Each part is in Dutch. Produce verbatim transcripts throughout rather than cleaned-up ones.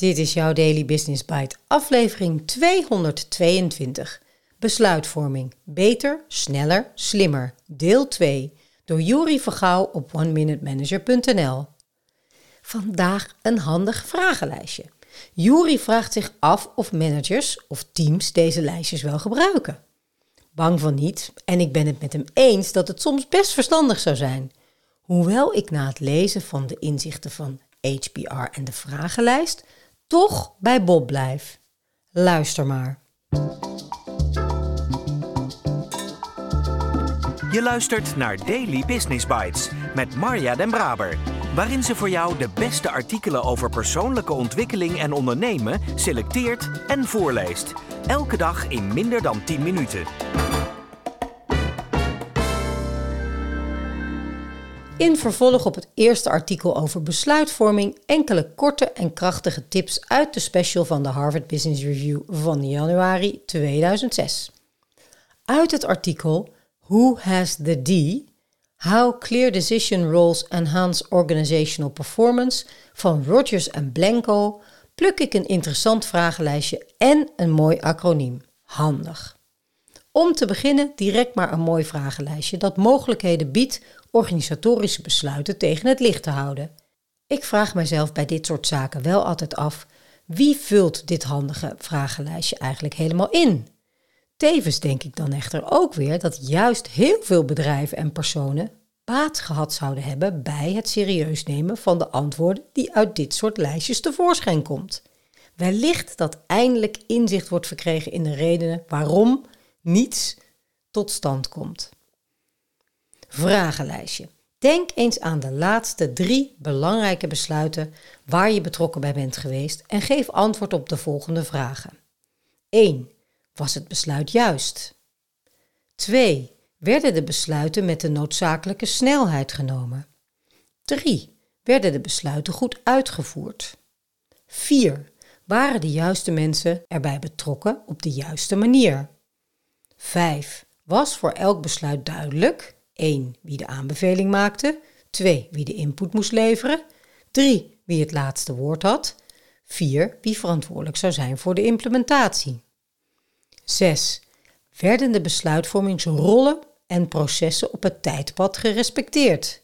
Dit is jouw Daily Business Bite, aflevering tweehonderdtweeëntwintig. Besluitvorming. Beter, sneller, slimmer. Deel twee. Door Gyuri Vergauw op one minute manager punt n l. Vandaag een handig vragenlijstje. Gyuri vraagt zich af of managers of teams deze lijstjes wel gebruiken. Bang van niet, en ik ben het met hem eens dat het soms best verstandig zou zijn. Hoewel ik na het lezen van de inzichten van H B R en de vragenlijst toch bij Bob blijf. Luister maar. Je luistert naar Daily Business Bites met Marja den Braber, waarin ze voor jou de beste artikelen over persoonlijke ontwikkeling en ondernemen selecteert en voorleest. Elke dag in minder dan tien minuten. In vervolg op het eerste artikel over besluitvorming enkele korte en krachtige tips uit de special van de Harvard Business Review van januari tweeduizend zes. Uit het artikel Who Has the D? How Clear Decision Roles Enhance Organizational Performance van Rogers en Blenko pluk ik een interessant vragenlijstje en een mooi acroniem. Handig. Om te beginnen direct maar een mooi vragenlijstje dat mogelijkheden biedt organisatorische besluiten tegen het licht te houden. Ik vraag mezelf bij dit soort zaken wel altijd af, wie vult dit handige vragenlijstje eigenlijk helemaal in? Tevens denk ik dan echter ook weer dat juist heel veel bedrijven en personen baat gehad zouden hebben bij het serieus nemen van de antwoorden die uit dit soort lijstjes tevoorschijn komt. Wellicht dat eindelijk inzicht wordt verkregen in de redenen waarom niets tot stand komt. Vragenlijstje. Denk eens aan de laatste drie belangrijke besluiten waar je betrokken bij bent geweest en geef antwoord op de volgende vragen. één. Was het besluit juist? twee. Werden de besluiten met de noodzakelijke snelheid genomen? drie. Werden de besluiten goed uitgevoerd? vier. Waren de juiste mensen erbij betrokken op de juiste manier? vijf. Was voor elk besluit duidelijk één. Wie de aanbeveling maakte, twee. Wie de input moest leveren, drie. Wie het laatste woord had, vier. Wie verantwoordelijk zou zijn voor de implementatie. zes. Werden de besluitvormingsrollen en processen op het tijdpad gerespecteerd?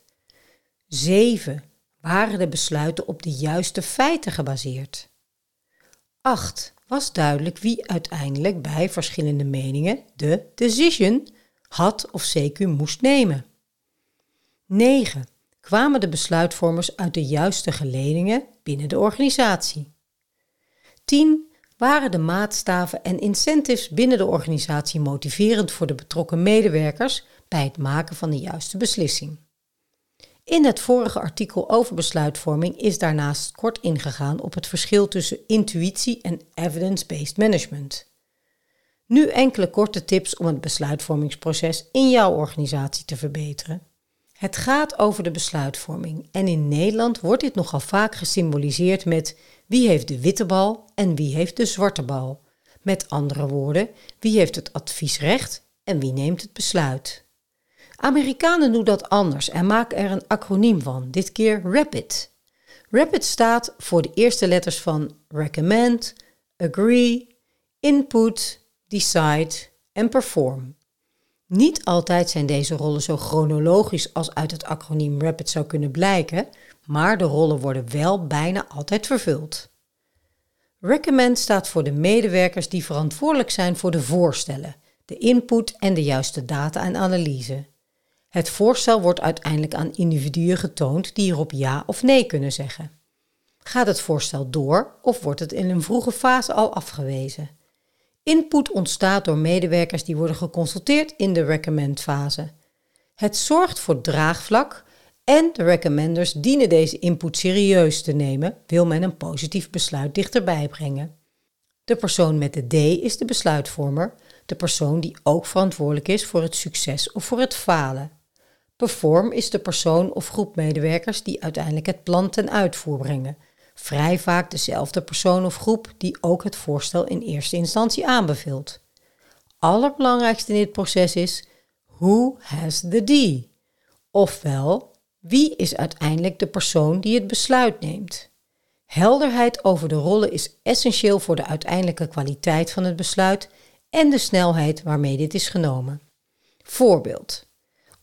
zeven. Waren de besluiten op de juiste feiten gebaseerd? acht. Was duidelijk wie uiteindelijk bij verschillende meningen de decision had of C Q moest nemen? negen. Kwamen de besluitvormers uit de juiste geledingen binnen de organisatie? tien. Waren de maatstaven en incentives binnen de organisatie motiverend voor de betrokken medewerkers bij het maken van de juiste beslissing? In het vorige artikel over besluitvorming is daarnaast kort ingegaan op het verschil tussen intuïtie en evidence-based management. Nu enkele korte tips om het besluitvormingsproces in jouw organisatie te verbeteren. Het gaat over de besluitvorming en in Nederland wordt dit nogal vaak gesymboliseerd met wie heeft de witte bal en wie heeft de zwarte bal. Met andere woorden, wie heeft het adviesrecht en wie neemt het besluit. Amerikanen doen dat anders en maken er een acroniem van, dit keer RAPID. RAPID staat voor de eerste letters van recommend, agree, input, decide en perform. Niet altijd zijn deze rollen zo chronologisch als uit het acroniem RAPID zou kunnen blijken, maar de rollen worden wel bijna altijd vervuld. Recommend staat voor de medewerkers die verantwoordelijk zijn voor de voorstellen, de input en de juiste data en analyse. Het voorstel wordt uiteindelijk aan individuen getoond die hierop ja of nee kunnen zeggen. Gaat het voorstel door of wordt het in een vroege fase al afgewezen? Input ontstaat door medewerkers die worden geconsulteerd in de recommend-fase. Het zorgt voor draagvlak en de recommenders dienen deze input serieus te nemen, wil men een positief besluit dichterbij brengen. De persoon met de D is de besluitvormer, de persoon die ook verantwoordelijk is voor het succes of voor het falen. Perform is de persoon of groep medewerkers die uiteindelijk het plan ten uitvoer brengen. Vrij vaak dezelfde persoon of groep die ook het voorstel in eerste instantie aanbeveelt. Allerbelangrijkste in dit proces is, who has the D? Ofwel, wie is uiteindelijk de persoon die het besluit neemt? Helderheid over de rollen is essentieel voor de uiteindelijke kwaliteit van het besluit en de snelheid waarmee dit is genomen. Voorbeeld.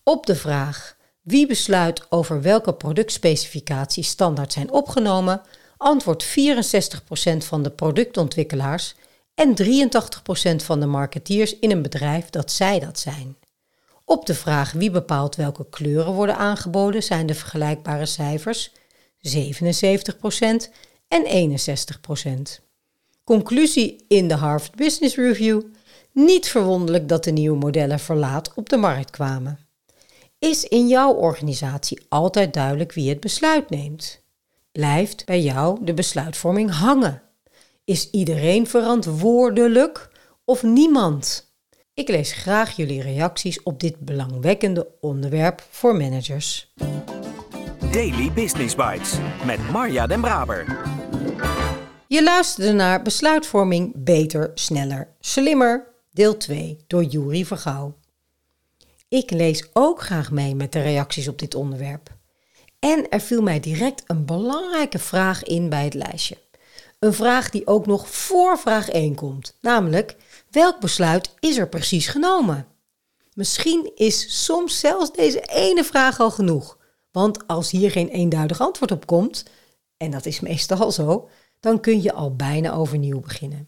Op de vraag wie besluit over welke productspecificaties standaard zijn opgenomen, antwoordt vierenzestig procent van de productontwikkelaars en drieëntachtig procent van de marketeers in een bedrijf dat zij dat zijn. Op de vraag wie bepaalt welke kleuren worden aangeboden zijn de vergelijkbare cijfers zevenenzeventig procent en eenenzestig procent. Conclusie in de Harvard Business Review: niet verwonderlijk dat de nieuwe modellen verlaat op de markt kwamen. Is in jouw organisatie altijd duidelijk wie het besluit neemt? Blijft bij jou de besluitvorming hangen? Is iedereen verantwoordelijk of niemand? Ik lees graag jullie reacties op dit belangwekkende onderwerp voor managers. Daily Business Bites met Marja den Braber. Je luisterde naar Besluitvorming beter, sneller, slimmer, deel twee door Gyuri Vergauw. Ik lees ook graag mee met de reacties op dit onderwerp. En er viel mij direct een belangrijke vraag in bij het lijstje. Een vraag die ook nog voor vraag één komt, namelijk: welk besluit is er precies genomen? Misschien is soms zelfs deze ene vraag al genoeg. Want als hier geen eenduidig antwoord op komt, en dat is meestal zo, dan kun je al bijna overnieuw beginnen.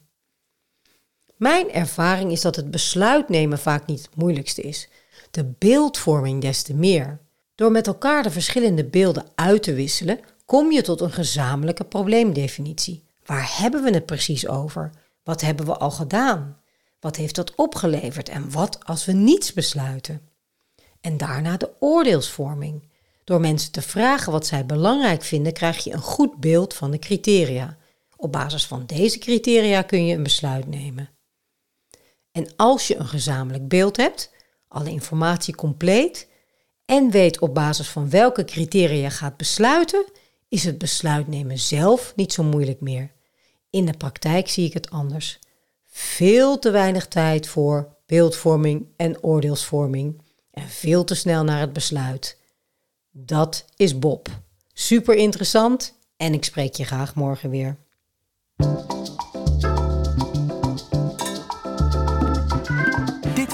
Mijn ervaring is dat het besluit nemen vaak niet het moeilijkste is. De beeldvorming des te meer. Door met elkaar de verschillende beelden uit te wisselen, kom je tot een gezamenlijke probleemdefinitie. Waar hebben we het precies over? Wat hebben we al gedaan? Wat heeft dat opgeleverd? En wat als we niets besluiten? En daarna de oordeelsvorming. Door mensen te vragen wat zij belangrijk vinden, krijg je een goed beeld van de criteria. Op basis van deze criteria kun je een besluit nemen. En als je een gezamenlijk beeld hebt, alle informatie compleet, en weet op basis van welke criteria je gaat besluiten, is het besluit nemen zelf niet zo moeilijk meer. In de praktijk zie ik het anders. Veel te weinig tijd voor beeldvorming en oordeelsvorming en veel te snel naar het besluit. Dat is B O B. Super interessant en ik spreek je graag morgen weer. Dit